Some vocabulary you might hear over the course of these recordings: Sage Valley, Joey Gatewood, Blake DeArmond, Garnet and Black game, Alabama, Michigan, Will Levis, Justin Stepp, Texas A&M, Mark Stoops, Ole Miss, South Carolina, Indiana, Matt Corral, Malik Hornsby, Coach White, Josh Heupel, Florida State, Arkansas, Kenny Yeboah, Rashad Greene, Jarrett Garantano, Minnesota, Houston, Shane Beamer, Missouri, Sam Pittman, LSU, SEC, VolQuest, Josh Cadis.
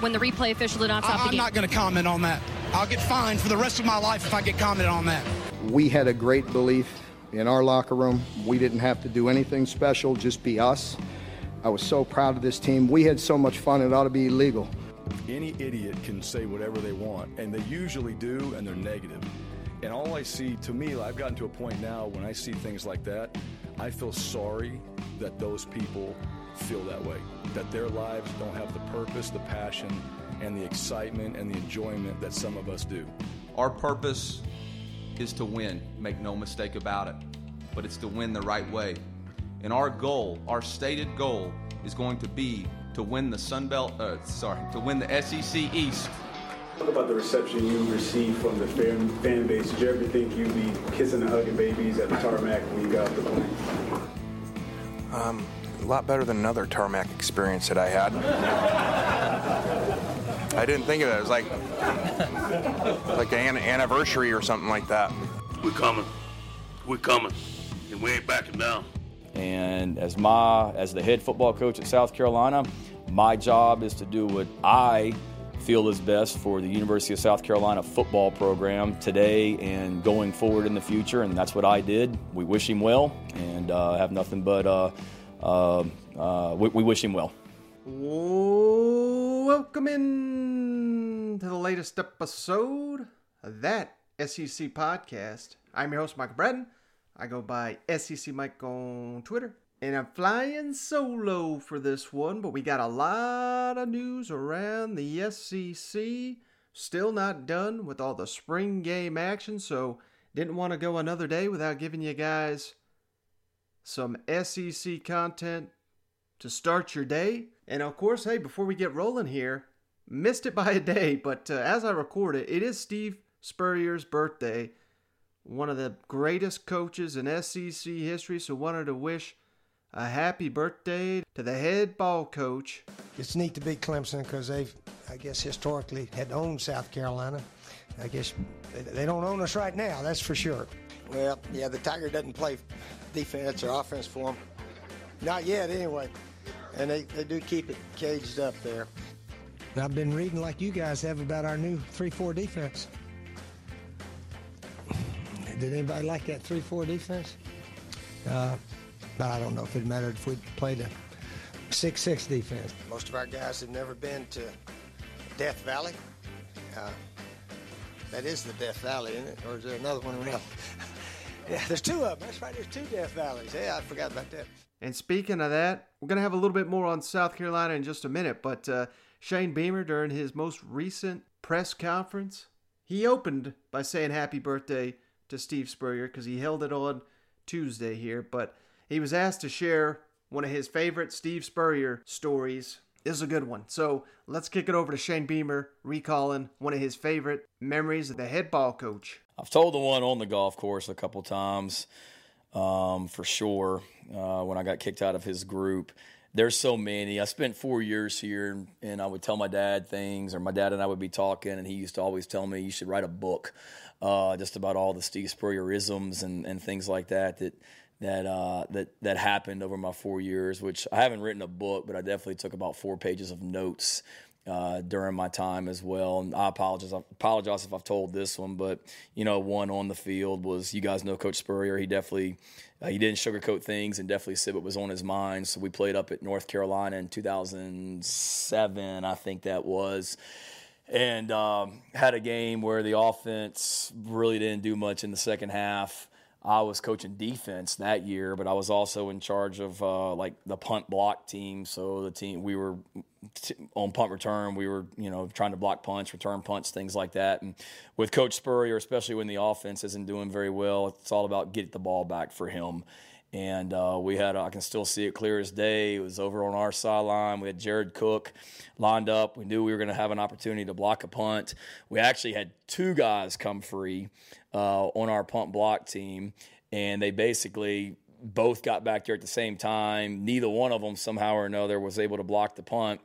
when the replay official did not stop the game? I'm not going to comment on that. I'll get fined for the rest of my life if I get commented on that. We had a great belief in our locker room. We didn't have to do anything special, just be us. I was so proud of this team. We had so much fun, it ought to be illegal. Any idiot can say whatever they want, and they usually do, and they're negative. And all I see, to me, I've gotten to a point now when I see things like that, I feel sorry that those people feel that way, that their lives don't have the purpose, the passion, and the excitement and the enjoyment that some of us do. Our purpose is to win, make no mistake about it, but it's to win the right way. And our goal, our stated goal, is going to be to win the Sun Belt, to win the SEC East. Talk about the reception you received from the fan base. Did you ever think you'd be kissing and hugging babies at the tarmac when you got the plane? A lot better than another tarmac experience that I had. I didn't think of it. It was like an anniversary or something like that. We're coming, and we ain't backing down. And as the head football coach at South Carolina, my job is to do what I feel is best for the University of South Carolina football program today and going forward in the future, and that's what I did. We wish him well, and have nothing but we wish him well. Welcome in to the latest episode of That SEC Podcast. I'm your host, Michael Bratton. I go by SEC Mike on Twitter. And I'm flying solo for this one, but we got a lot of news around the SEC. Still not done with all the spring game action, so didn't want to go another day without giving you guys some SEC content to start your day. And of course, hey, before we get rolling here, missed it by a day, but as I record it, it is Steve Spurrier's birthday. One of the greatest coaches in SEC history, so wanted to wish a happy birthday to the head ball coach. It's neat to beat Clemson because they've, I guess, historically had owned South Carolina. I guess they don't own us right now, that's for sure. Well, yeah, the Tiger doesn't play defense or offense for them. Not yet, anyway. And they do keep it caged up there. I've been reading like you guys have about our new 3-4 defense. Did anybody like that 3-4 defense? I don't know if it mattered if we played a 6-6 defense. Most of our guys have never been to Death Valley. That is the Death Valley, isn't it? Or is there another one around? Yeah, there's two of them. That's right, there's two Death Valleys. Yeah, I forgot about that. And speaking of that, we're going to have a little bit more on South Carolina in just a minute, but Shane Beamer, during his most recent press conference, he opened by saying happy birthday to Steve Spurrier because he held it on Tuesday here, but he was asked to share one of his favorite Steve Spurrier stories. This is a good one. So let's kick it over to Shane Beamer, recalling one of his favorite memories of the head ball coach. I've told the one on the golf course a couple times, for sure, when I got kicked out of his group. There's so many. I spent 4 years here, and I would tell my dad things, or my dad and I would be talking, and he used to always tell me, you should write a book just about all the Steve Spurrierisms and things like that happened over my 4 years, which I haven't written a book, but I definitely took about 4 pages of notes during my time as well. And I apologize if I've told this one, but, you know, one on the field was, you guys know Coach Spurrier. He definitely, he didn't sugarcoat things and definitely said what was on his mind. So we played up at North Carolina in 2007, I think that was. And had a game where the offense really didn't do much in the second half. I was coaching defense that year, but I was also in charge of the punt block team. So the team, we were on punt return. We were, you know, trying to block punts, return punts, things like that. And with Coach Spurrier, especially when the offense isn't doing very well, it's all about get the ball back for him. And we had, I can still see it clear as day. It was over on our sideline. We had Jared Cook lined up. We knew we were going to have an opportunity to block a punt. We actually had 2 guys come free on our punt block team, and they basically both got back there at the same time. Neither one of them somehow or another was able to block the punt,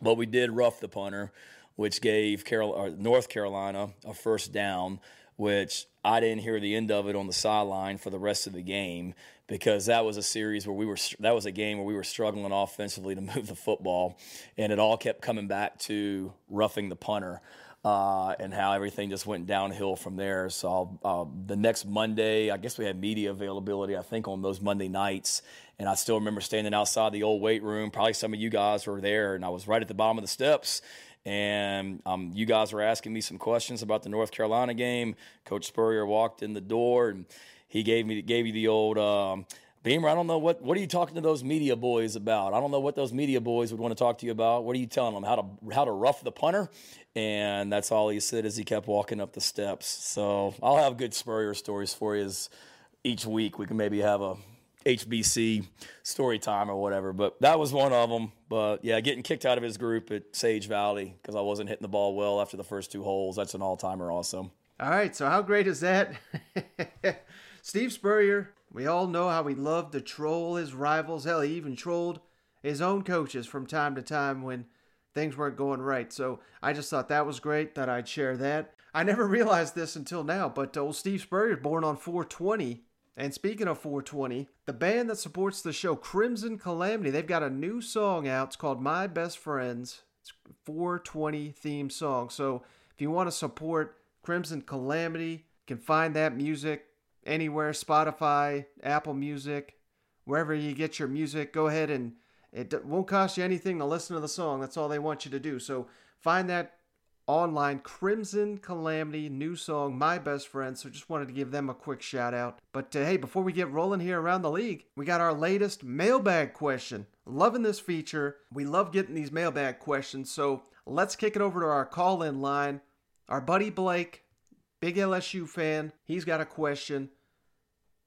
but we did rough the punter, which gave North Carolina a first down, which I didn't hear the end of it on the sideline for the rest of the game. because that was a series where that was a game where we were struggling offensively to move the football, and it all kept coming back to roughing the punter and how everything just went downhill from there. So the next Monday, I guess we had media availability, I think, on those Monday nights, and I still remember standing outside the old weight room. Probably some of you guys were there, and I was right at the bottom of the steps. And you guys were asking me some questions about the North Carolina game. Coach Spurrier walked in the door, and he gave you the old Beamer. I don't know what are you talking to those media boys about? I don't know what those media boys would want to talk to you about. What are you telling them? How to rough the punter? And that's all he said as he kept walking up the steps. So I'll have good Spurrier stories for you. As each week we can maybe have a HBC story time or whatever, but that was one of them. But yeah, getting kicked out of his group at Sage Valley because I wasn't hitting the ball well after the first two holes, that's an all-timer also. All right, so how great is that? Steve Spurrier, we all know how he loved to troll his rivals. Hell, he even trolled his own coaches from time to time when things weren't going right. So I just thought that was great, that I'd share that. I never realized this until now, but old Steve Spurrier, born on 4/20. And speaking of 420, the band that supports the show, Crimson Calamity, they've got a new song out. It's called My Best Friends. It's a 420 theme song. So if you want to support Crimson Calamity, you can find that music anywhere, Spotify, Apple Music, wherever you get your music. Go ahead, and it won't cost you anything to listen to the song. That's all they want you to do. So find that online, Crimson Calamity, new song, My Best Friend. So just wanted to give them a quick shout out. But hey, before we get rolling here around the league, we got our latest mailbag question. Loving this feature. We love getting these mailbag questions. So let's kick it over to our call-in line. Our buddy Blake, big LSU fan, he's got a question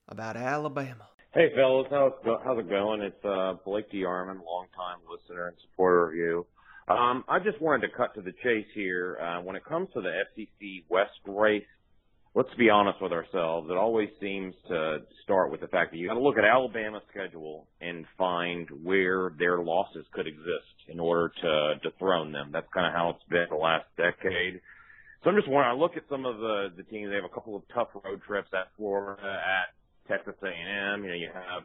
about Alabama. Hey, fellas, how's it going? It's Blake DeArmond, longtime listener and supporter of you. I just wanted to cut to the chase here. When it comes to the SEC West race, let's be honest with ourselves. It always seems to start with the fact that you got to look at Alabama's schedule and find where their losses could exist in order to dethrone them. That's kind of how it's been the last decade. So I'm just wondering, I look at some of the teams. They have a couple of tough road trips at Florida, at Texas A&M. You know, you have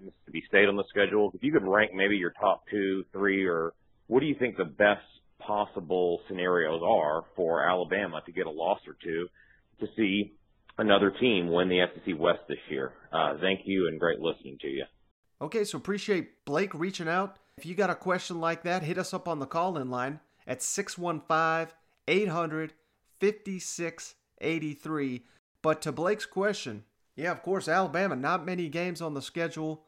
Mississippi State on the schedule. If you could rank maybe your top 2, 3, or what do you think the best possible scenarios are for Alabama to get a loss or two to see another team win the SEC West this year? Thank you, and great listening to you. Okay, so appreciate Blake reaching out. If you got a question like that, hit us up on the call-in line at 615-800-5683. But to Blake's question, yeah, of course, Alabama, not many games on the schedule,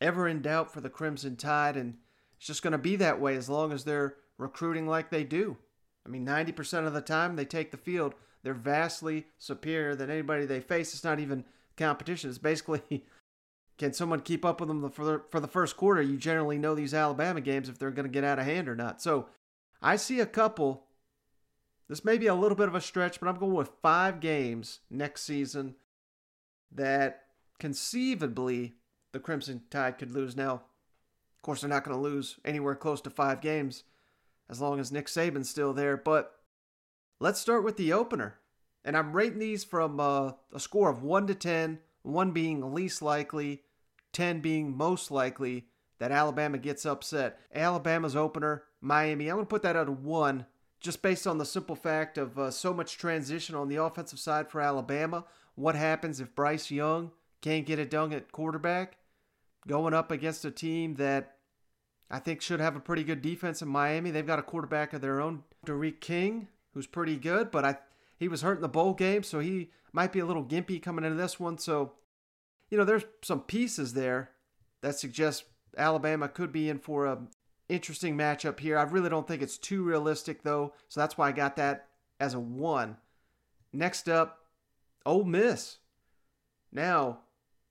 ever in doubt for the Crimson Tide, and it's just going to be that way as long as they're recruiting like they do. I mean, 90% of the time they take the field, they're vastly superior than anybody they face. It's not even competition. It's basically, can someone keep up with them for the first quarter? You generally know these Alabama games if they're going to get out of hand or not. So I see a couple. This may be a little bit of a stretch, but I'm going with 5 games next season that conceivably the Crimson Tide could lose. Now, of course, they're not going to lose anywhere close to 5 games as long as Nick Saban's still there. But let's start with the opener. And I'm rating these from a score of 1 to 10, 1 being least likely, 10 being most likely that Alabama gets upset. Alabama's opener, Miami, I'm going to put that at a 1 just based on the simple fact of so much transition on the offensive side for Alabama. What happens if Bryce Young can't get it done at quarterback? Going up against a team that I think should have a pretty good defense in Miami. They've got a quarterback of their own, Derek King, who's pretty good, but he was hurt in the bowl game, so he might be a little gimpy coming into this one. So, you know, there's some pieces there that suggest Alabama could be in for an interesting matchup here. I really don't think it's too realistic, though, so that's why I got that as a 1. Next up, Ole Miss. Now,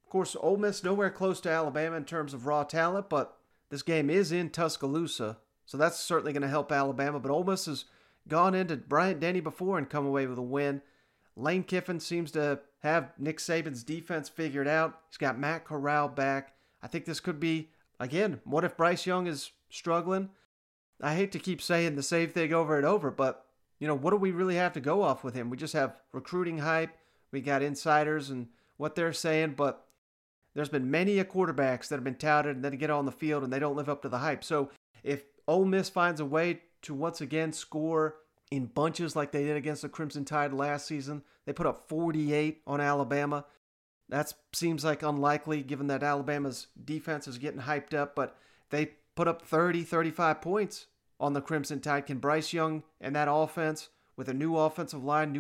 of course, Ole Miss nowhere close to Alabama in terms of raw talent, but this game is in Tuscaloosa, so that's certainly going to help Alabama. But Ole Miss has gone into Bryant-Denny before and come away with a win. Lane Kiffin seems to have Nick Saban's defense figured out. He's got Matt Corral back. I think this could be, again, what if Bryce Young is struggling? I hate to keep saying the same thing over and over, but, you know, what do we really have to go off with him? We just have recruiting hype. We got insiders and what they're saying, but There's been many a quarterbacks that have been touted and then get on the field and they don't live up to the hype. So if Ole Miss finds a way to once again score in bunches like they did against the Crimson Tide last season, they put up 48 on Alabama. That seems like unlikely given that Alabama's defense is getting hyped up, but they put up 30, 35 points on the Crimson Tide. Can Bryce Young and that offense with a new offensive line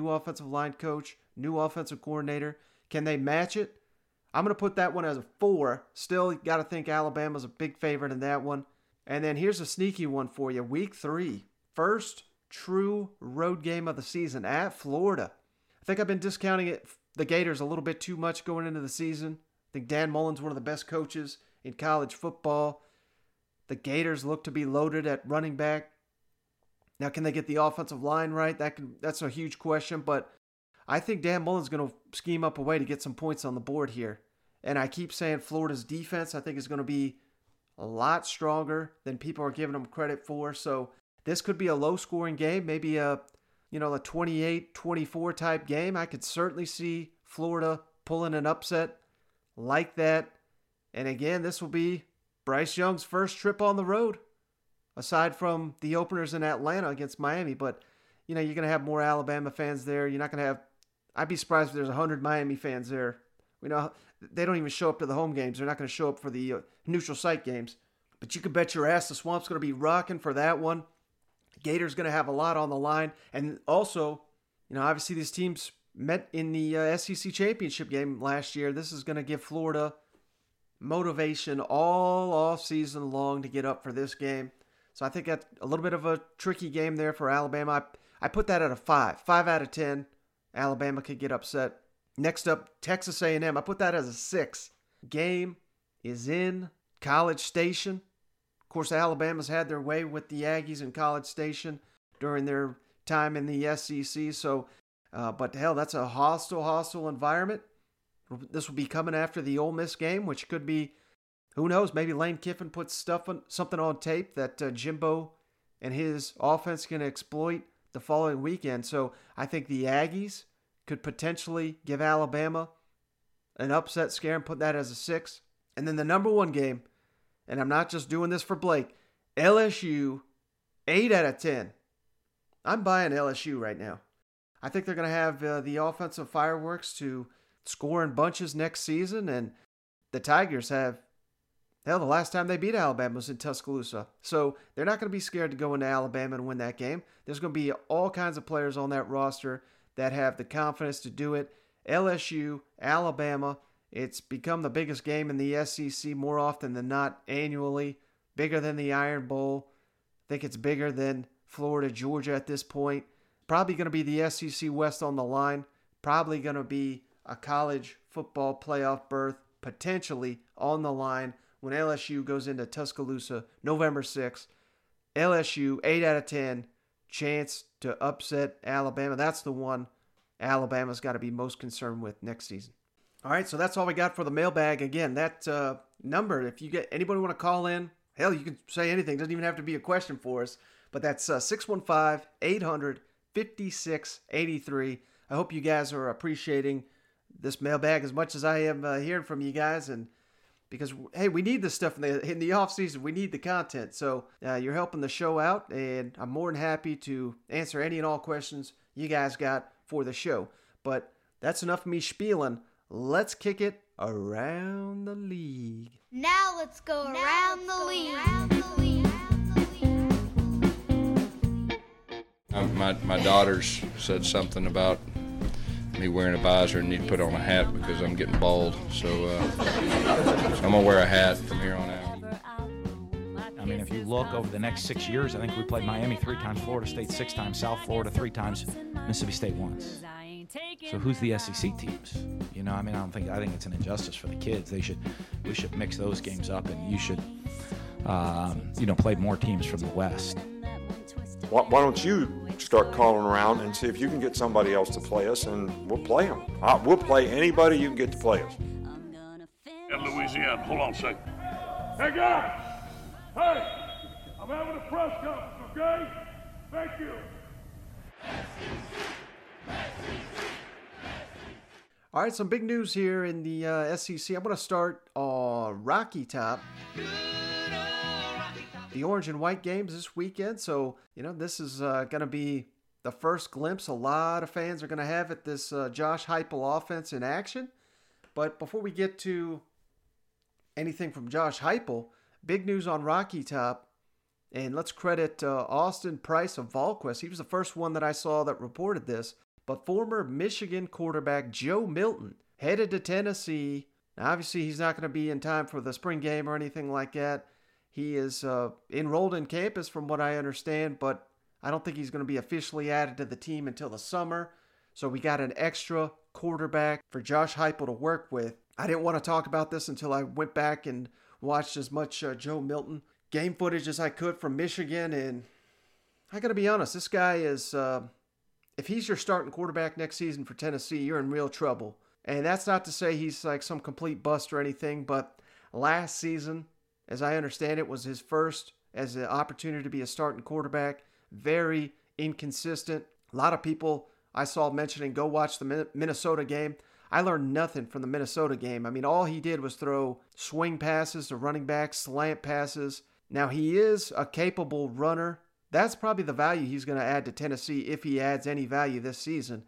coach, new offensive coordinator, can they match it? I'm going to put that one as a 4. Still got to think Alabama's a big favorite in that one. And then here's a sneaky one for you. Week 3, first true road game of the season at Florida. I think I've been discounting it, the Gators, a little bit too much going into the season. I think Dan Mullen's one of the best coaches in college football. The Gators look to be loaded at running back. Now, can they get the offensive line right? That's a huge question, but I think Dan Mullen's going to scheme up a way to get some points on the board here. And I keep saying Florida's defense, I think, is going to be a lot stronger than people are giving them credit for. So this could be a low-scoring game, maybe a 28-24 type game. I could certainly see Florida pulling an upset like that. And again, this will be Bryce Young's first trip on the road, aside from the openers in Atlanta against Miami. But, you're going to have more Alabama fans there. You're not going to have... I'd be surprised if there's 100 Miami fans there. We know they don't even show up to the home games. They're not going to show up for the neutral site games. But you can bet your ass the Swamp's going to be rocking for that one. Gators going to have a lot on the line. And also, obviously these teams met in the SEC championship game last year. This is going to give Florida motivation all off season long to get up for this game. So I think that's a little bit of a tricky game there for Alabama. I put that at a 5. 5 out of 10. Alabama could get upset. Next up, Texas A&M. I put that as a 6. Game is in College Station. Of course, Alabama's had their way with the Aggies in College Station during their time in the SEC. So, but hell, that's a hostile environment. This will be coming after the Ole Miss game, which could be, who knows, maybe Lane Kiffin puts something on tape that Jimbo and his offense can exploit the following weekend. So I think the Aggies could potentially give Alabama an upset scare and put that as a 6. And then the number one game, and I'm not just doing this for Blake, LSU, 8 out of 10. I'm buying LSU right now. I think they're going to have the offensive fireworks to score in bunches next season, and the Tigers have, hell, the last time they beat Alabama was in Tuscaloosa. So they're not going to be scared to go into Alabama and win that game. There's going to be all kinds of players on that roster that have the confidence to do it. LSU, Alabama, it's become the biggest game in the SEC more often than not annually, bigger than the Iron Bowl. I think it's bigger than Florida, Georgia at this point. Probably going to be the SEC West on the line. Probably going to be a college football playoff berth potentially on the line when LSU goes into Tuscaloosa November 6th. LSU, 8 out of 10, chance to upset Alabama. That's the one Alabama's got to be most concerned with next season. All right, so that's all we got for the mailbag. Again, that number, if you get anybody want to call in, hell, you can say anything. It doesn't even have to be a question for us. But that's 615-800-5683. I hope you guys are appreciating this mailbag as much as I am hearing from you guys, and because, hey, we need this stuff in the off season. We need the content. So you're helping the show out, and I'm more than happy to answer any and all questions you guys got for the show. But that's enough of me spieling. Let's kick it around the league. Now let's go around the league. My daughters said something about me wearing a visor and need to put on a hat because I'm getting bald. So I'm going to wear a hat from here on out. I mean, if you look over the next 6 years, I think we played Miami 3 times, Florida State 6 times, South Florida 3 times, Mississippi State once. So who's the SEC teams? I think it's an injustice for the kids. We should mix those games up, and you should, play more teams from the West. Why don't you start calling around and see if you can get somebody else to play us, and we'll play them. We'll play anybody you can get to play us. In Louisiana, hold on a second. Hey, guys. Hey, I'm having a press conference, okay? Thank you. SEC. All All right, some big news here in the SEC. I'm going to start Rocky Top. The orange and white games this weekend. So, you know, this is going to be the first glimpse a lot of fans are going to have at this Josh Heupel offense in action. But before we get to anything from Josh Heupel, big news on Rocky Top. And let's credit Austin Price of VolQuest. He was the first one that I saw that reported this. But former Michigan quarterback Joe Milton headed to Tennessee. Now, obviously, he's not going to be in time for the spring game or anything like that. He is enrolled in campus from what I understand, but I don't think he's going to be officially added to the team until the summer. So we got an extra quarterback for Josh Heupel to work with. I didn't want to talk about this until I went back and watched as much Joe Milton game footage as I could from Michigan. And I got to be honest, this guy is... if he's your starting quarterback next season for Tennessee, you're in real trouble. And that's not to say he's like some complete bust or anything, but last season, as I understand it, was his first as an opportunity to be a starting quarterback. Very inconsistent. A lot of people I saw mentioning, go watch the Minnesota game. I learned nothing from the Minnesota game. I mean, all he did was throw swing passes to running backs, slant passes. Now, he is a capable runner. That's probably the value he's going to add to Tennessee if he adds any value this season.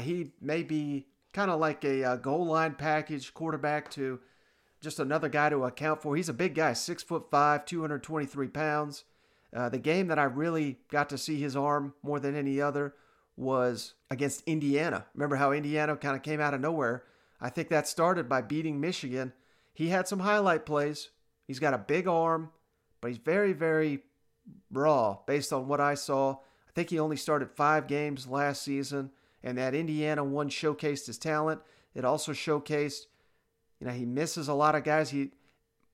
He may be kind of like a goal line package quarterback to just another guy to account for. He's a big guy, 6'5", 223 pounds. The game that I really got to see his arm more than any other was against Indiana. Remember how Indiana kind of came out of nowhere? I think that started by beating Michigan. He had some highlight plays. He's got a big arm, but he's very, very raw, based on what I saw. I think he only started 5 games last season, and that Indiana one showcased his talent. It also showcased, you know, he misses a lot of guys.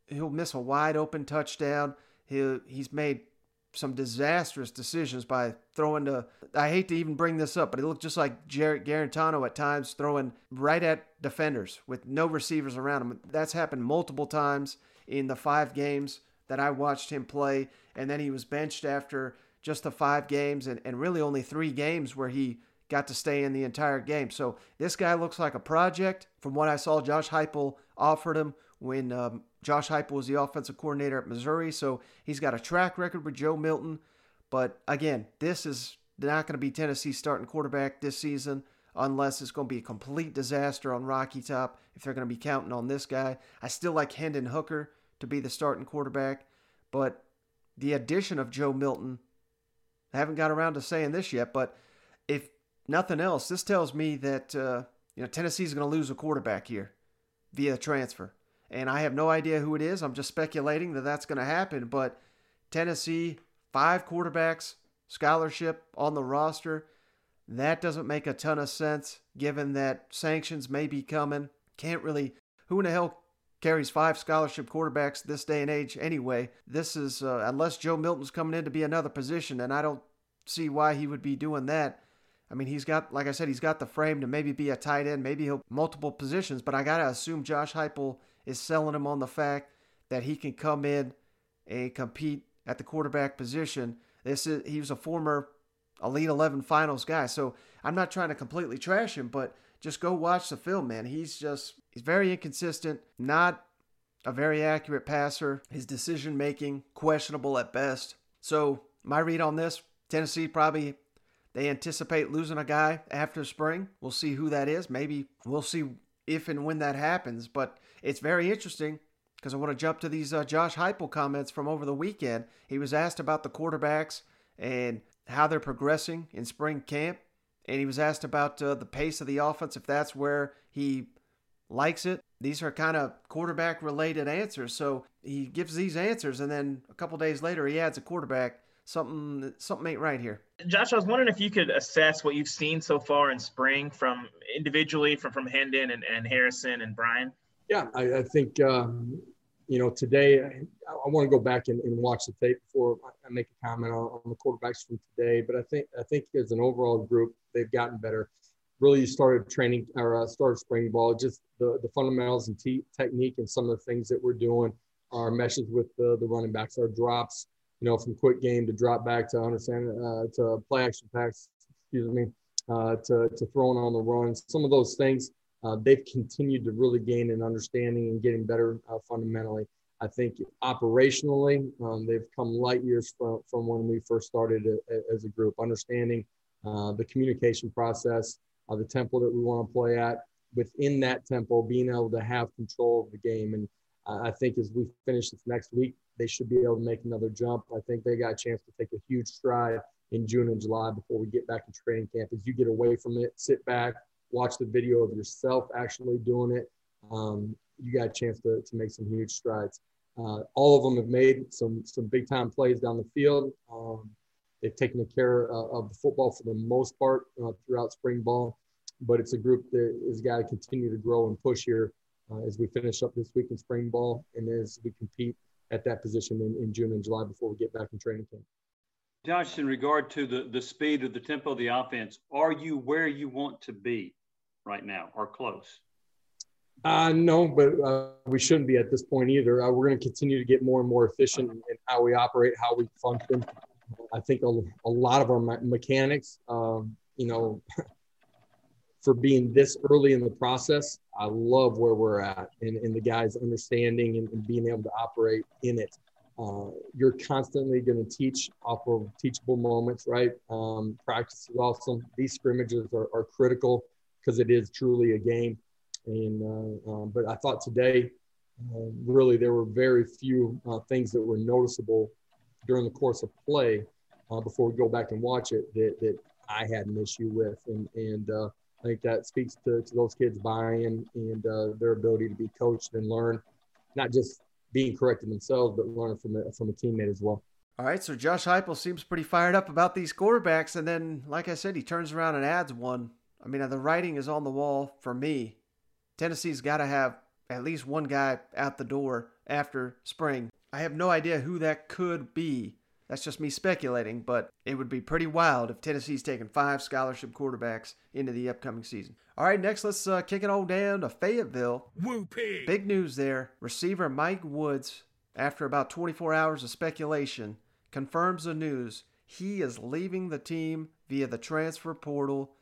He'll miss a wide open touchdown. He's made some disastrous decisions by throwing to, I hate to even bring this up, but it looked just like Jarrett Garantano at times, throwing right at defenders with no receivers around him. That's happened multiple times in the 5 games that I watched him play, and then he was benched after just the 5 games and really only 3 games where he got to stay in the entire game. So this guy looks like a project. From what I saw, Josh Heupel offered him when Josh Heupel was the offensive coordinator at Missouri, so he's got a track record with Joe Milton. But again, this is not going to be Tennessee's starting quarterback this season unless it's going to be a complete disaster on Rocky Top if they're going to be counting on this guy. I still like Hendon Hooker to be the starting quarterback, but the addition of Joe Milton, I haven't got around to saying this yet, but if nothing else, this tells me that Tennessee's going to lose a quarterback here via transfer, and I have no idea who it is. I'm just speculating that that's going to happen, but Tennessee, 5 quarterbacks, scholarship on the roster, that doesn't make a ton of sense given that sanctions may be coming. Can't really, who in the hell carries 5 scholarship quarterbacks this day and age anyway. This is, unless Joe Milton's coming in to be another position, and I don't see why he would be doing that. I mean, he's got, like I said, he's got the frame to maybe be a tight end, maybe he'll multiple positions, but I got to assume Josh Heupel is selling him on the fact that he can come in and compete at the quarterback position. He was a former Elite 11 finals guy, so I'm not trying to completely trash him, but just go watch the film, man. He's very inconsistent, not a very accurate passer. His decision-making, questionable at best. So my read on this, Tennessee probably, they anticipate losing a guy after spring. We'll see who that is. Maybe we'll see if and when that happens. But it's very interesting because I want to jump to these Josh Heupel comments from over the weekend. He was asked about the quarterbacks and how they're progressing in spring camp. And he was asked about the pace of the offense, if that's where he likes it. These are kind of quarterback-related answers. So he gives these answers, and then a couple days later he adds a quarterback. Something ain't right here. Josh, I was wondering if you could assess what you've seen so far in spring from individually, from Hendon and Harrison and Brian. Yeah, I think, today I want to go back and watch the tape before I make a comment on the quarterbacks from today. But I think as an overall group, they've gotten better. Really started spring ball, just the fundamentals and technique and some of the things that we're doing, our meshes with the running backs, our drops, from quick game to drop back to understand, to play action packs, to throwing on the run. Some of those things they've continued to really gain an understanding and getting better fundamentally. I think operationally, they've come light years from when we first started as a group, understanding the communication process, the tempo that we want to play at, within that tempo, being able to have control of the game. And I think as we finish this next week, they should be able to make another jump. I think they got a chance to take a huge stride in June and July before we get back in training camp. As you get away from it, sit back, watch the video of yourself actually doing it. You got a chance to make some huge strides. All of them have made some big-time plays down the field. They've taken care of the football for the most part throughout spring ball, but it's a group that has got to continue to grow and push here as we finish up this week in spring ball and as we compete at that position in June and July before we get back in training camp. Josh, in regard to the speed of the tempo of the offense, are you where you want to be right now or close? No, but we shouldn't be at this point either. We're going to continue to get more and more efficient in how we operate, how we function. I think a lot of our mechanics, for being this early in the process, I love where we're at and the guys understanding and being able to operate in it. You're constantly going to teach off of teachable moments, right? Practice is awesome. These scrimmages are critical because it is truly a game. And but I thought today, really, there were very few things that were noticeable during the course of play before we go back and watch it that I had an issue with. And I think that speaks to those kids' buy-in and their ability to be coached and learn, not just being corrected themselves, but learn from a teammate as well. All right, so Josh Heupel seems pretty fired up about these quarterbacks. And then, like I said, he turns around and adds one. I mean, the writing is on the wall for me. Tennessee's got to have at least one guy out the door after spring. I have no idea who that could be. That's just me speculating, but it would be pretty wild if Tennessee's taking 5 scholarship quarterbacks into the upcoming season. All right, next, let's kick it all down to Fayetteville. Whoopee. Big news there. Receiver Mike Woods, after about 24 hours of speculation, confirms the news. He is leaving the team via the transfer portal,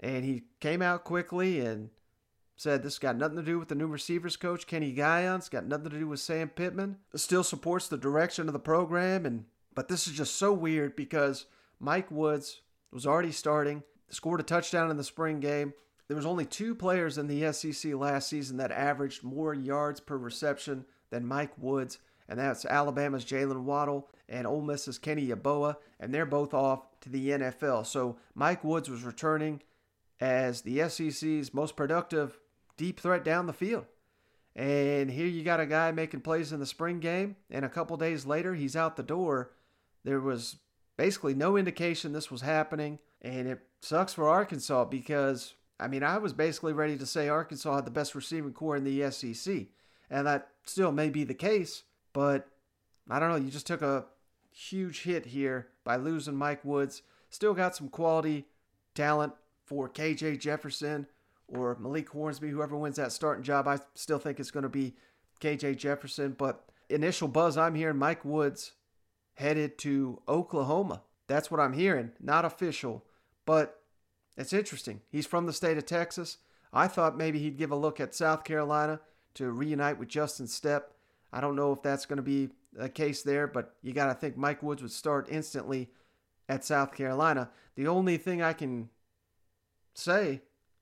and he came out quickly and said this got nothing to do with the new receivers coach, Kenny Guyon. It's got nothing to do with Sam Pittman. Still supports the direction of the program. But this is just so weird because Mike Woods was already starting, scored a touchdown in the spring game. There was only 2 players in the SEC last season that averaged more yards per reception than Mike Woods, and that's Alabama's Jalen Waddle and Ole Miss's Kenny Yeboah, and they're both off to the NFL. So Mike Woods was returning as the SEC's most productive deep threat down the field. And here you got a guy making plays in the spring game, and a couple days later, he's out the door. There was basically no indication this was happening, and it sucks for Arkansas because, I was basically ready to say Arkansas had the best receiving corps in the SEC, and that still may be the case, but I don't know. You just took a huge hit here by losing Mike Woods. Still got some quality talent for KJ Jefferson or Malik Hornsby, whoever wins that starting job. I still think it's going to be KJ Jefferson, but initial buzz I'm hearing, Mike Woods headed to Oklahoma. That's what I'm hearing. Not official, but it's interesting. He's from the state of Texas. I thought maybe he'd give a look at South Carolina to reunite with Justin Stepp. I don't know if that's going to be the case there, but you got to think Mike Woods would start instantly at South Carolina. The only thing I can say,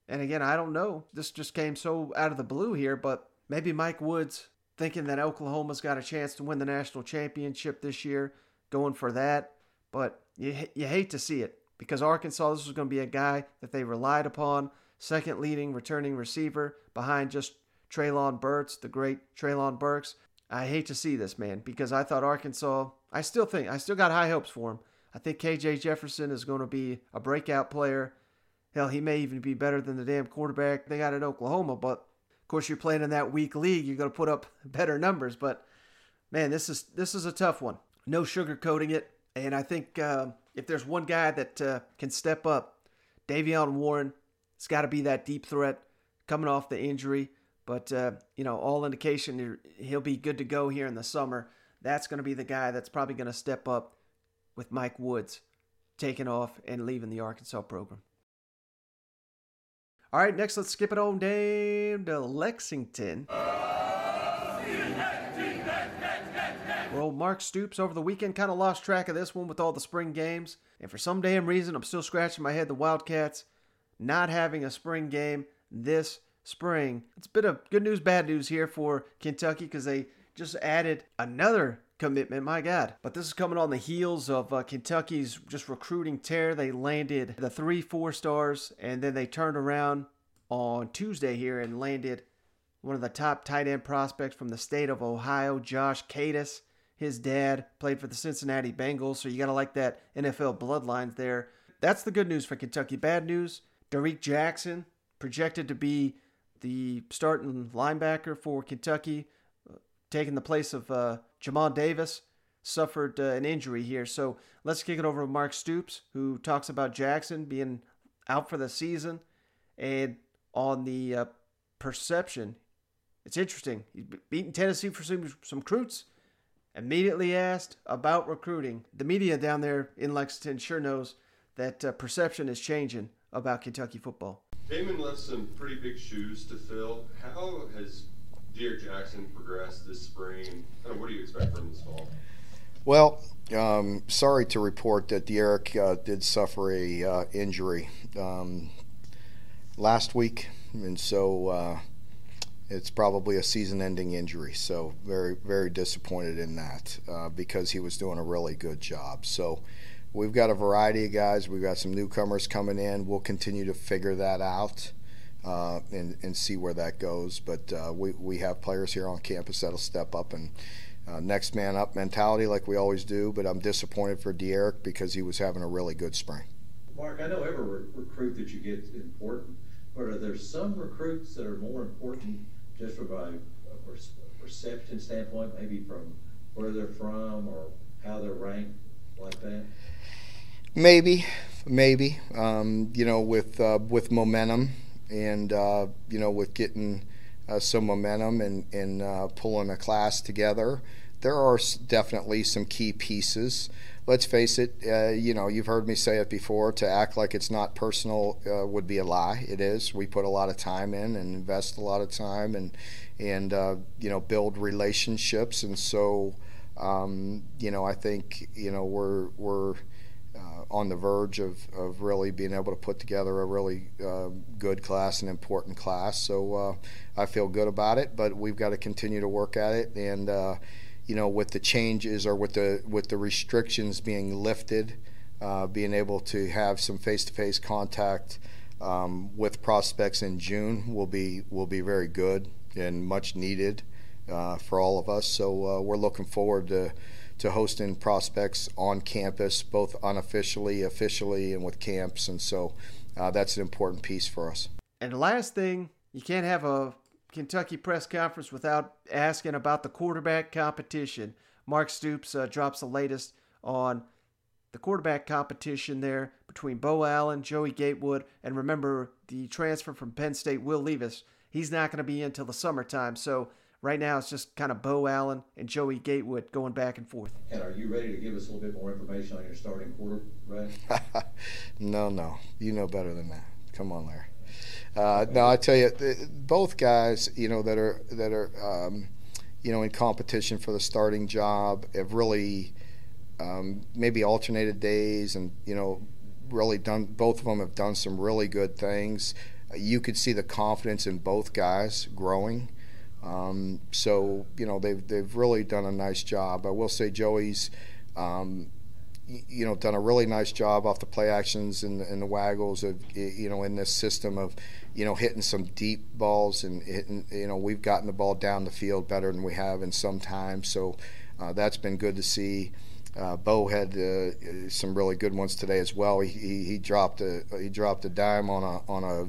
and again, I don't know, this just came so out of the blue here, but maybe Mike Woods thinking that Oklahoma's got a chance to win the national championship this year, going for that. But you hate to see it because Arkansas, this was going to be a guy that they relied upon, second leading returning receiver behind just Traylon Burks, the great Traylon Burks. I hate to see this, man, because I thought Arkansas, I still got high hopes for him. I think KJ Jefferson is going to be a breakout player. Hell, he may even be better than the damn quarterback they got at Oklahoma. But, of course, you're playing in that weak league. You're going to put up better numbers. But, man, this is a tough one. No sugarcoating it. And I think if there's one guy that can step up, Davion Warren, it's got to be that deep threat coming off the injury. But, all indication he'll be good to go here in the summer. That's going to be the guy that's probably going to step up with Mike Woods taking off and leaving the Arkansas program. All right, next, let's skip it on down to Lexington. Well, Mark Stoops over the weekend kind of lost track of this one with all the spring games. And for some damn reason, I'm still scratching my head. The Wildcats not having a spring game this spring. It's a bit of good news, bad news here for Kentucky because they just added another commitment, my God. But this is coming on the heels of Kentucky's just recruiting tear. They landed the 3 four-stars, and then they turned around on Tuesday here and landed one of the top tight end prospects from the state of Ohio, Josh Cadis. His dad played for the Cincinnati Bengals, so you got to like that NFL bloodlines there. That's the good news for Kentucky. Bad news, Derrick Jackson, projected to be the starting linebacker for Kentucky, taking the place of Jamal Davis, suffered an injury here. So let's kick it over to Mark Stoops, who talks about Jackson being out for the season. And on the perception, it's interesting. He's beaten Tennessee for some recruits. Immediately asked about recruiting. The media down there in Lexington sure knows that perception is changing about Kentucky football. Damon left some pretty big shoes to fill. How has Derrick Jackson progressed this spring? What do you expect from this fall? Well, sorry to report that Derrick did suffer a injury last week, and so it's probably a season-ending injury, so very, very disappointed in that because he was doing a really good job. So we've got a variety of guys. We've got some newcomers coming in. We'll continue to figure that out and see where that goes. But we have players here on campus that'll step up and next man up mentality like we always do. But I'm disappointed for Derrick because he was having a really good spring. Mark, I know every recruit that you get is important, but are there some recruits that are more important just from a perception standpoint, maybe from where they're from or how they're ranked, like that? Maybe. With momentum and with getting some momentum and pulling a class together, there are definitely some key pieces. Let's face it. You've heard me say it before. To act like it's not personal would be a lie. It is. We put a lot of time in and invest a lot of time and build relationships. And so, I think we're on the verge of really being able to put together a really good class, an important class. So I feel good about it, but we've got to continue to work at it. And with the changes or with the restrictions being lifted, being able to have some face-to-face contact with prospects in June will be very good and much needed for all of us. So we're looking forward to hosting prospects on campus, both unofficially, officially, and with camps. And so that's an important piece for us. And the last thing, you can't have a Kentucky press conference without asking about the quarterback competition. Mark Stoops drops the latest on the quarterback competition there between Bo Allen, Joey Gatewood, and remember the transfer from Penn State, Will Levis. He's not going to be in until the summertime, so right now it's just kind of Bo Allen and Joey Gatewood going back and forth. And are you ready to give us a little bit more information on your starting quarterback? No. You know better than that. Come on, Larry. No, I tell you, both guys, that are in competition for the starting job have really maybe alternated days and, really done. Both of them have done some really good things. You could see the confidence in both guys growing. They've really done a nice job. I will say Joey's, done a really nice job off the play actions and the waggles of, in this system of, hitting some deep balls and hitting, we've gotten the ball down the field better than we have in some time. So that's been good to see. Bo had some really good ones today as well. He dropped a dime on a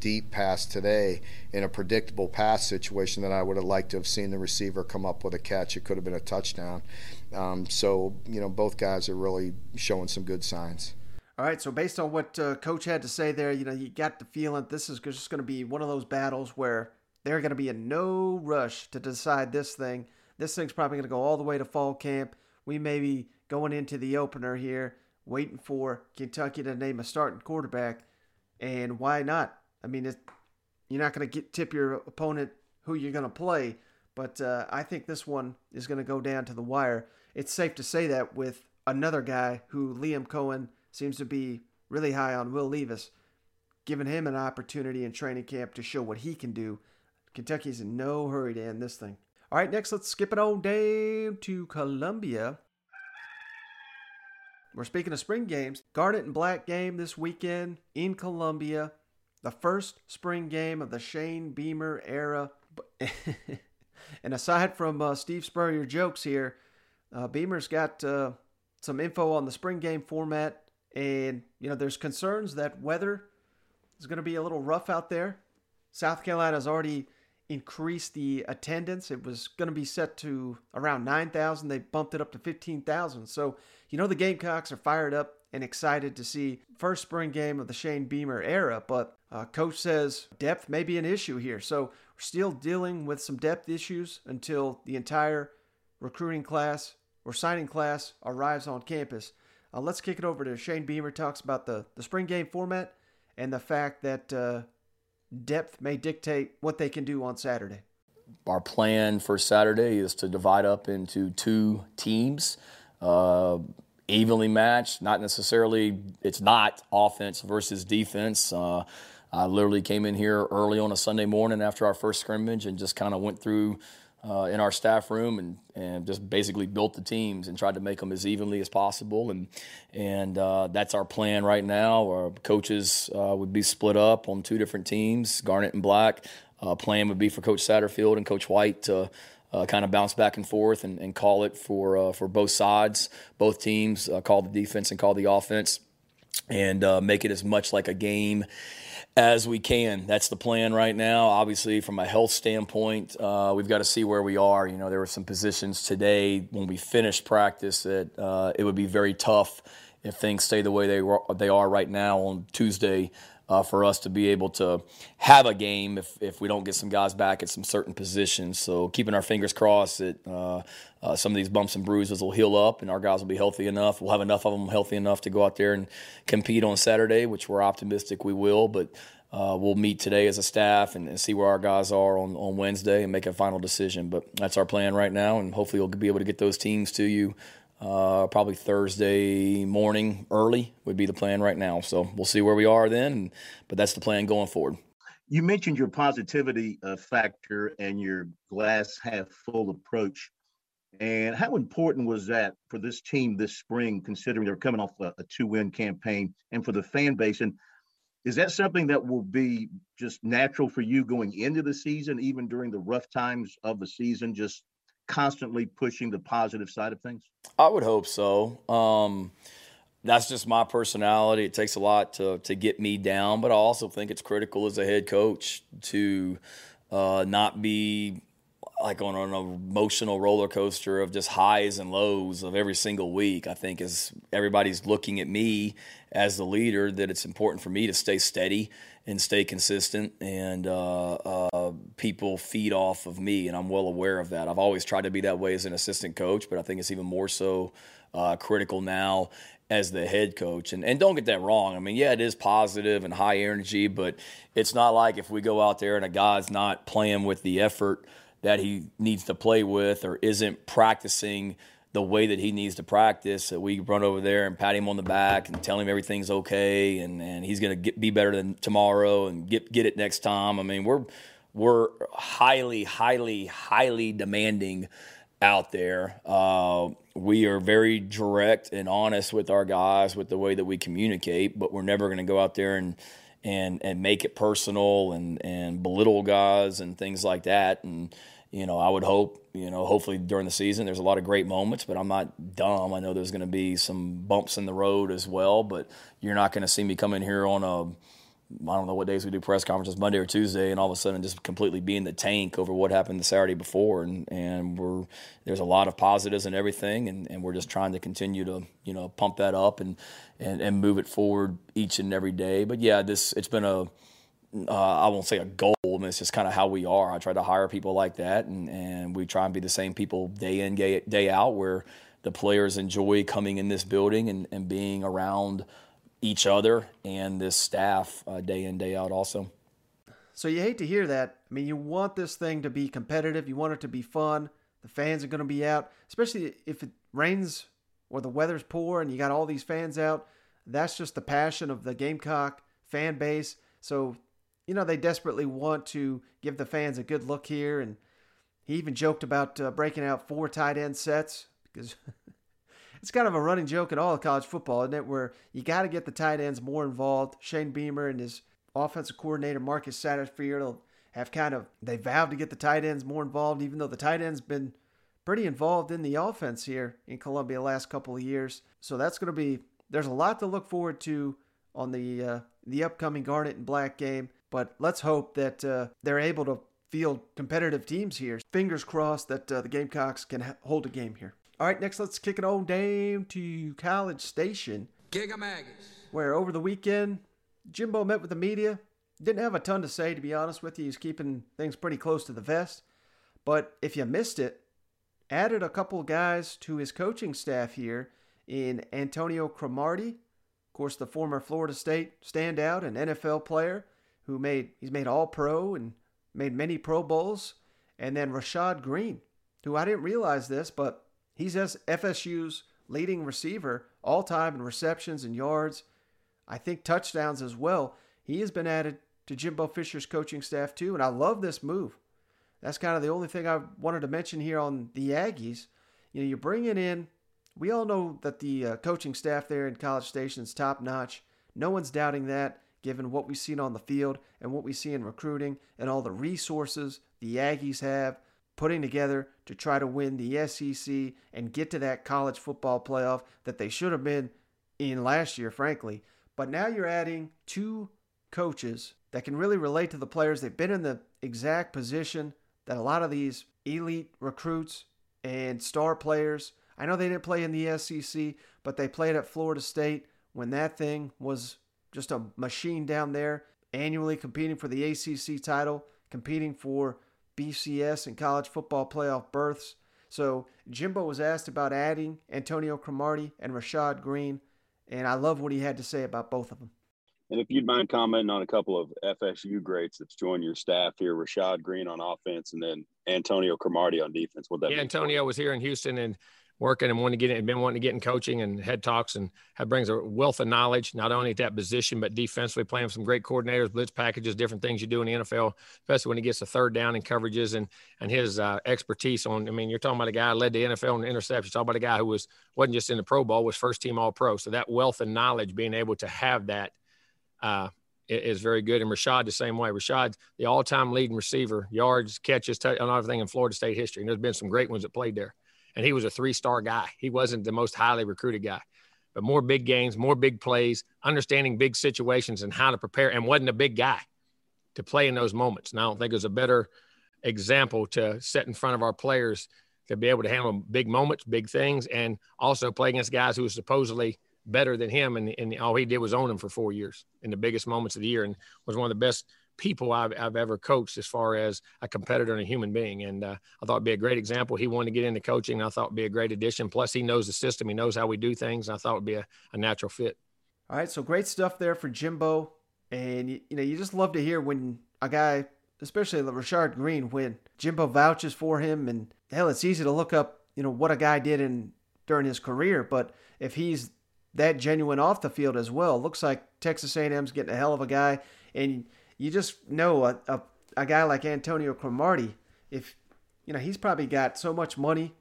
deep pass today in a predictable pass situation that I would have liked to have seen the receiver come up with a catch. It could have been a touchdown. Both guys are really showing some good signs. All right, so based on what Coach had to say there, you got the feeling this is just going to be one of those battles where they're going to be in no rush to decide this thing. This thing's probably going to go all the way to fall camp. We may be going into the opener here, waiting for Kentucky to name a starting quarterback. And why not? I mean, you're not going to tip your opponent who you're going to play, but I think this one is going to go down to the wire. It's safe to say that with another guy who Liam Cohen seems to be really high on, Will Levis, giving him an opportunity in training camp to show what he can do. Kentucky's in no hurry to end this thing. All right, next, let's skip it all down to Columbia. We're speaking of spring games. Garnet and Black game this weekend in Columbia. The first spring game of the Shane Beamer era. And aside from Steve Spurrier jokes here, Beamer's got some info on the spring game format. And, you know, there's concerns that weather is going to be a little rough out there. South Carolina's already increased the attendance. It was going to be set to around 9,000. They bumped it up to 15,000. So, you know, the Gamecocks are fired up and excited to see first spring game of the Shane Beamer era. But coach says depth may be an issue here. So we're still dealing with some depth issues until the entire recruiting class or signing class arrives on campus. Let's kick it over to Shane Beamer. Talks about the spring game format and the fact that depth may dictate what they can do on Saturday. Our plan for Saturday is to divide up into two teams, evenly matched. Not necessarily, it's not offense versus defense. I literally came in here early on a Sunday morning after our first scrimmage and just kind of went through in our staff room and just basically built the teams and tried to make them as evenly as possible. And that's our plan right now. Our coaches would be split up on two different teams, Garnet and Black. Plan would be for Coach Satterfield and Coach White to kind of bounce back and forth and call it for both sides, both teams, call the defense and call the offense, and make it as much like a game as we can. That's the plan right now. Obviously, from a health standpoint, we've got to see where we are. You know, there were some positions today when we finished practice that it would be very tough if things stay the way they are right now on Tuesday for us to be able to have a game if we don't get some guys back at some certain positions. So keeping our fingers crossed that some of these bumps and bruises will heal up and our guys will be healthy enough. We'll have enough of them healthy enough to go out there and compete on Saturday, which we're optimistic we will. But we'll meet today as a staff and see where our guys are on Wednesday and make a final decision. But that's our plan right now, and hopefully we'll be able to get those teams to you probably Thursday morning early would be the plan right now. So we'll see where we are then, but that's the plan going forward. You mentioned your positivity factor and your glass half full approach. And how important was that for this team this spring, considering they're coming off a 2-win campaign and for the fan base? And is that something that will be just natural for you going into the season, even during the rough times of the season, just constantly pushing the positive side of things? I would hope so. That's just my personality. It takes a lot to get me down, but I also think it's critical as a head coach to not be like on an emotional roller coaster of just highs and lows of every single week. I think as everybody's looking at me as the leader, that it's important for me to stay steady and stay consistent, and people feed off of me, and I'm well aware of that. I've always tried to be that way as an assistant coach, but I think it's even more so critical now as the head coach. And don't get that wrong. I mean, yeah, it is positive and high energy, but it's not like if we go out there and a guy's not playing with the effort that he needs to play with or isn't practicing the way that he needs to practice, that we run over there and pat him on the back and tell him everything's okay and he's going to be better than tomorrow and get it next time. I mean, we're highly, highly, highly demanding out there. We are very direct and honest with our guys with the way that we communicate, but we're never going to go out there and make it personal and belittle guys and things like that. And, you know, I would hope, you know, hopefully during the season there's a lot of great moments, but I'm not dumb. I know there's going to be some bumps in the road as well, but you're not going to see me come in here on I don't know what days we do press conferences, Monday or Tuesday, and all of a sudden just completely be in the tank over what happened the Saturday before. And there's a lot of positives and everything, and we're just trying to continue to, you know, pump that up and move it forward each and every day. But, yeah, it's been a I won't say a goal, but it's just kind of how we are. I try to hire people like that, and we try and be the same people day in, day out, where the players enjoy coming in this building and being around each other and this staff day in, day out also. So you hate to hear that. I mean, you want this thing to be competitive. You want it to be fun. The fans are going to be out, especially if it rains or the weather's poor and you got all these fans out. That's just the passion of the Gamecock fan base. So, you know, they desperately want to give the fans a good look here. And he even joked about breaking out 4 tight end sets because it's kind of a running joke in all of college football, isn't it? Where you got to get the tight ends more involved. Shane Beamer and his offensive coordinator, Marcus Satterfield, have they vowed to get the tight ends more involved, even though the tight end's been pretty involved in the offense here in Columbia the last couple of years. So that's going to be, there's a lot to look forward to on the upcoming Garnet and Black game, but let's hope that they're able to field competitive teams here. Fingers crossed that the Gamecocks can hold a game here. All right, next let's kick it on down to College Station, where over the weekend, Jimbo met with the media. Didn't have a ton to say, to be honest with you. He's keeping things pretty close to the vest. But if you missed it, added a couple guys to his coaching staff here in Antonio Cromartie, of course, the former Florida State standout and NFL player who he's made All-Pro and made many Pro Bowls. And then Rashad Greene, who I didn't realize this, but he's FSU's leading receiver all-time in receptions and yards. I think touchdowns as well. He has been added to Jimbo Fisher's coaching staff too, and I love this move. That's kind of the only thing I wanted to mention here on the Aggies. You know, you're bringing in, we all know that the coaching staff there in College Station is top-notch. No one's doubting that, given what we've seen on the field and what we see in recruiting and all the resources the Aggies have putting together to try to win the SEC and get to that college football playoff that they should have been in last year, frankly. But now you're adding 2 coaches that can really relate to the players. They've been in the exact position that a lot of these elite recruits and star players, I know they didn't play in the SEC, but they played at Florida State when that thing was just a machine down there, annually competing for the ACC title, competing for BCS and college football playoff berths. So Jimbo was asked about adding Antonio Cromartie and Rashad Greene, and I love what he had to say about both of them. And if you'd mind commenting on a couple of FSU greats that's joined your staff here, Rashad Greene on offense and then Antonio Cromartie on defense. Yeah, Antonio was here in Houston and working and wanting to get in coaching and head talks, and brings a wealth of knowledge, not only at that position, but defensively playing with some great coordinators, blitz packages, different things you do in the NFL, especially when he gets a third down in coverages and his expertise on, I mean, you're talking about a guy who led the NFL in interceptions. You're talking about a guy who wasn't just in the Pro Bowl, was first team all pro. So that wealth of knowledge, being able to have that, is very good. And Rashad the same way. Rashad's the all-time leading receiver, yards, catches, and everything in Florida State history. And there's been some great ones that played there. And he was a 3-star guy. He wasn't the most highly recruited guy. But more big games, more big plays, understanding big situations and how to prepare, and wasn't a big guy to play in those moments. And I don't think there's a better example to set in front of our players to be able to handle big moments, big things, and also play against guys who are supposedly – better than him, and all he did was own him for 4 years in the biggest moments of the year, and was one of the best people I've ever coached as far as a competitor and a human being. And I thought it'd be a great example. He wanted to get into coaching, and I thought it'd be a great addition. Plus, he knows the system. He knows how we do things, and I thought it'd be a natural fit. All right, so great stuff there for Jimbo. And, you know, you just love to hear when a guy, especially Rashad Greene, when Jimbo vouches for him. And, hell, it's easy to look up, you know, what a guy did during his career. But if he's that genuine off the field as well. Looks like Texas A&M's getting a hell of a guy. And you just know a guy like Antonio Cromartie, if you know, he's probably got so much money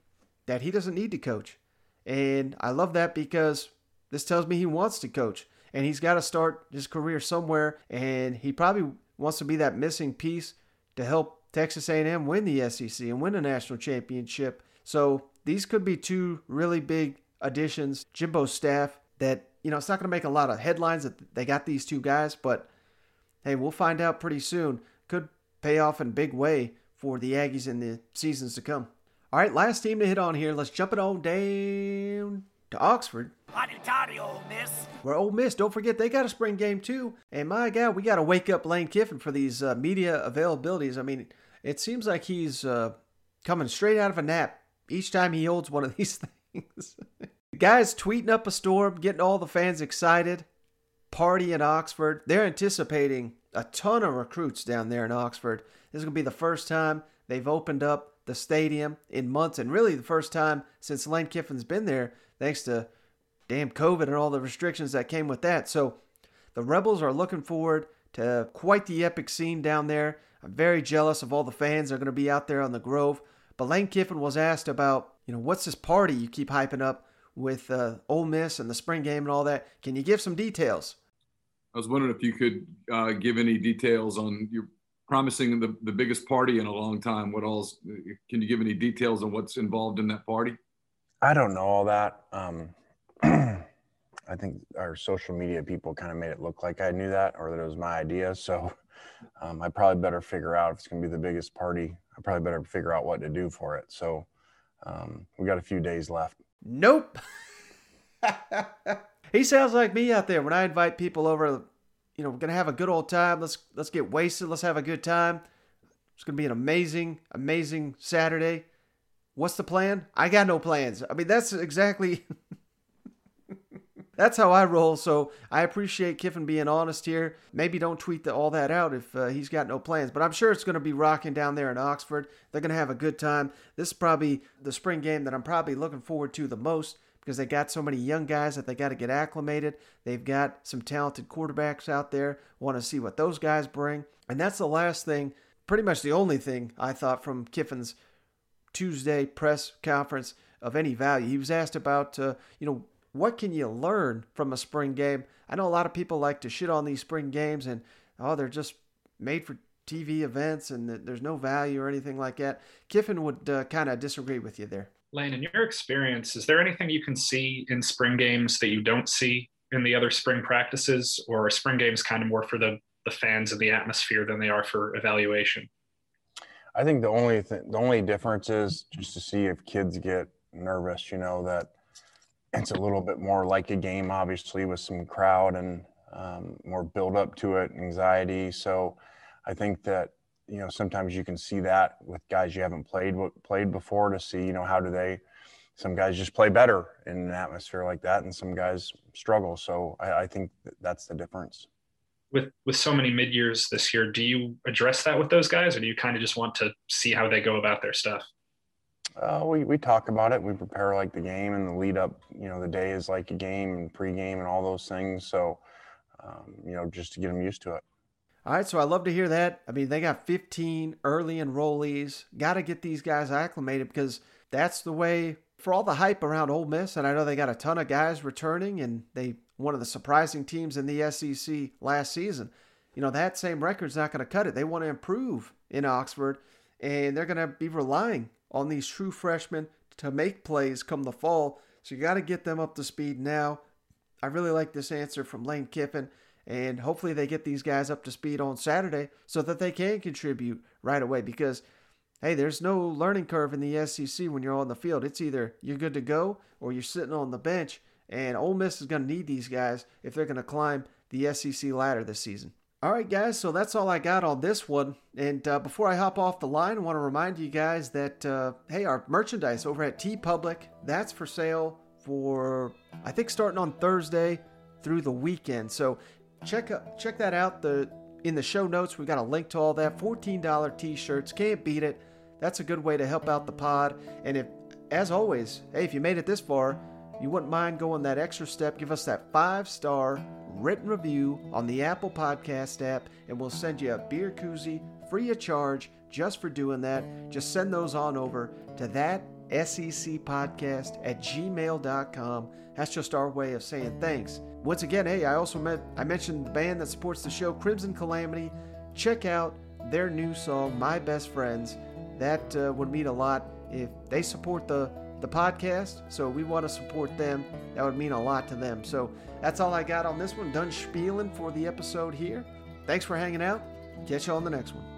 that he doesn't need to coach. And I love that because this tells me he wants to coach. And he's got to start his career somewhere. And he probably wants to be that missing piece to help Texas A&M win the SEC and win a national championship. So these could be 2 really big additions, Jimbo's staff, that, you know, it's not going to make a lot of headlines that they got these 2 guys, but hey, we'll find out pretty soon. Could pay off in a big way for the Aggies in the seasons to come. All right, last team to hit on here. Let's jump it on down to Oxford. Hotty toddy, Ole Miss. Where Ole Miss, don't forget, they got a spring game too. And my God, we got to wake up Lane Kiffin for these media availabilities. I mean, it seems like he's coming straight out of a nap each time he holds one of these things. The guy's tweeting up a storm, getting all the fans excited. Party in Oxford. They're anticipating a ton of recruits down there in Oxford. This is going to be the first time they've opened up the stadium in months, and really the first time since Lane Kiffin's been there, thanks to damn COVID and all the restrictions that came with that. So the Rebels are looking forward to quite the epic scene down there. I'm very jealous of all the fans that are going to be out there on the Grove. But Lane Kiffin was asked about, what's this party you keep hyping up with Ole Miss and the spring game and all that? Can you give some details? I was wondering if you could give any details on your promising the biggest party in a long time. What else? Can you give any details on what's involved in that party? I don't know all that. I think our social media people kind of made it look like I knew that or that it was my idea. So I probably better figure out if it's going to be the biggest party. I probably better figure out what to do for it. So we got a few days left. Nope. He sounds like me out there when I invite people over. We're going to have a good old time. Let's get wasted. Let's have a good time. It's going to be an amazing, amazing Saturday. What's the plan? I got no plans. I mean, that's exactly... That's how I roll, so I appreciate Kiffin being honest here. Maybe don't tweet all that out if he's got no plans, but I'm sure it's going to be rocking down there in Oxford. They're going to have a good time. This is probably the spring game that I'm probably looking forward to the most because they got so many young guys that they got to get acclimated. They've got some talented quarterbacks out there. Want to see what those guys bring. And that's the last thing, pretty much the only thing I thought from Kiffin's Tuesday press conference of any value. He was asked about, what can you learn from a spring game? I know a lot of people like to shit on these spring games and, they're just made for TV events and there's no value or anything like that. Kiffin would kind of disagree with you there. Lane, in your experience, is there anything you can see in spring games that you don't see in the other spring practices, or are spring games kind of more for the fans and the atmosphere than they are for evaluation? I think the only difference is just to see if kids get nervous, that it's a little bit more like a game, obviously, with some crowd and more build up to it, anxiety. So I think that, sometimes you can see that with guys you haven't played before to see, how do they, some guys just play better in an atmosphere like that and some guys struggle. So I think that's the difference. With so many mid-years this year, do you address that with those guys or do you kind of just want to see how they go about their stuff? We talk about it. We prepare like the game and the lead up, the day is like a game and pregame and all those things. So, just to get them used to it. All right. So I love to hear that. I mean, they got 15 early enrollees. Got to get these guys acclimated because that's the way for all the hype around Ole Miss. And I know they got a ton of guys returning and they one of the surprising teams in the SEC last season. That same record's not going to cut it. They want to improve in Oxford and they're going to be relying on these true freshmen to make plays come the fall. So you got to get them up to speed now. I really like this answer from Lane Kiffin, and hopefully they get these guys up to speed on Saturday so that they can contribute right away because, hey, there's no learning curve in the SEC when you're on the field. It's either you're good to go or you're sitting on the bench, and Ole Miss is going to need these guys if they're going to climb the SEC ladder this season. All right, guys, so that's all I got on this one. And before I hop off the line, I want to remind you guys that, our merchandise over at TeePublic, that's for sale for, I think, starting on Thursday through the weekend. So check that out. In the show notes, we've got a link to all that. $14 T-shirts. Can't beat it. That's a good way to help out the pod. And if you made it this far, you wouldn't mind going that extra step. Give us that 5-star written review on the Apple Podcast app, and we'll send you a beer koozie free of charge just for doing that. Just send those on over to that SECpodcast@gmail.com. That's just our way of saying thanks. Once again, I mentioned the band that supports the show, Crimson Calamity. Check out their new song, My Best Friends. That would mean a lot if they support the podcast, so we want to support them. That would mean a lot to them. So that's all I got on this one. Done spieling for the episode here. Thanks for hanging out. Catch you on the next one.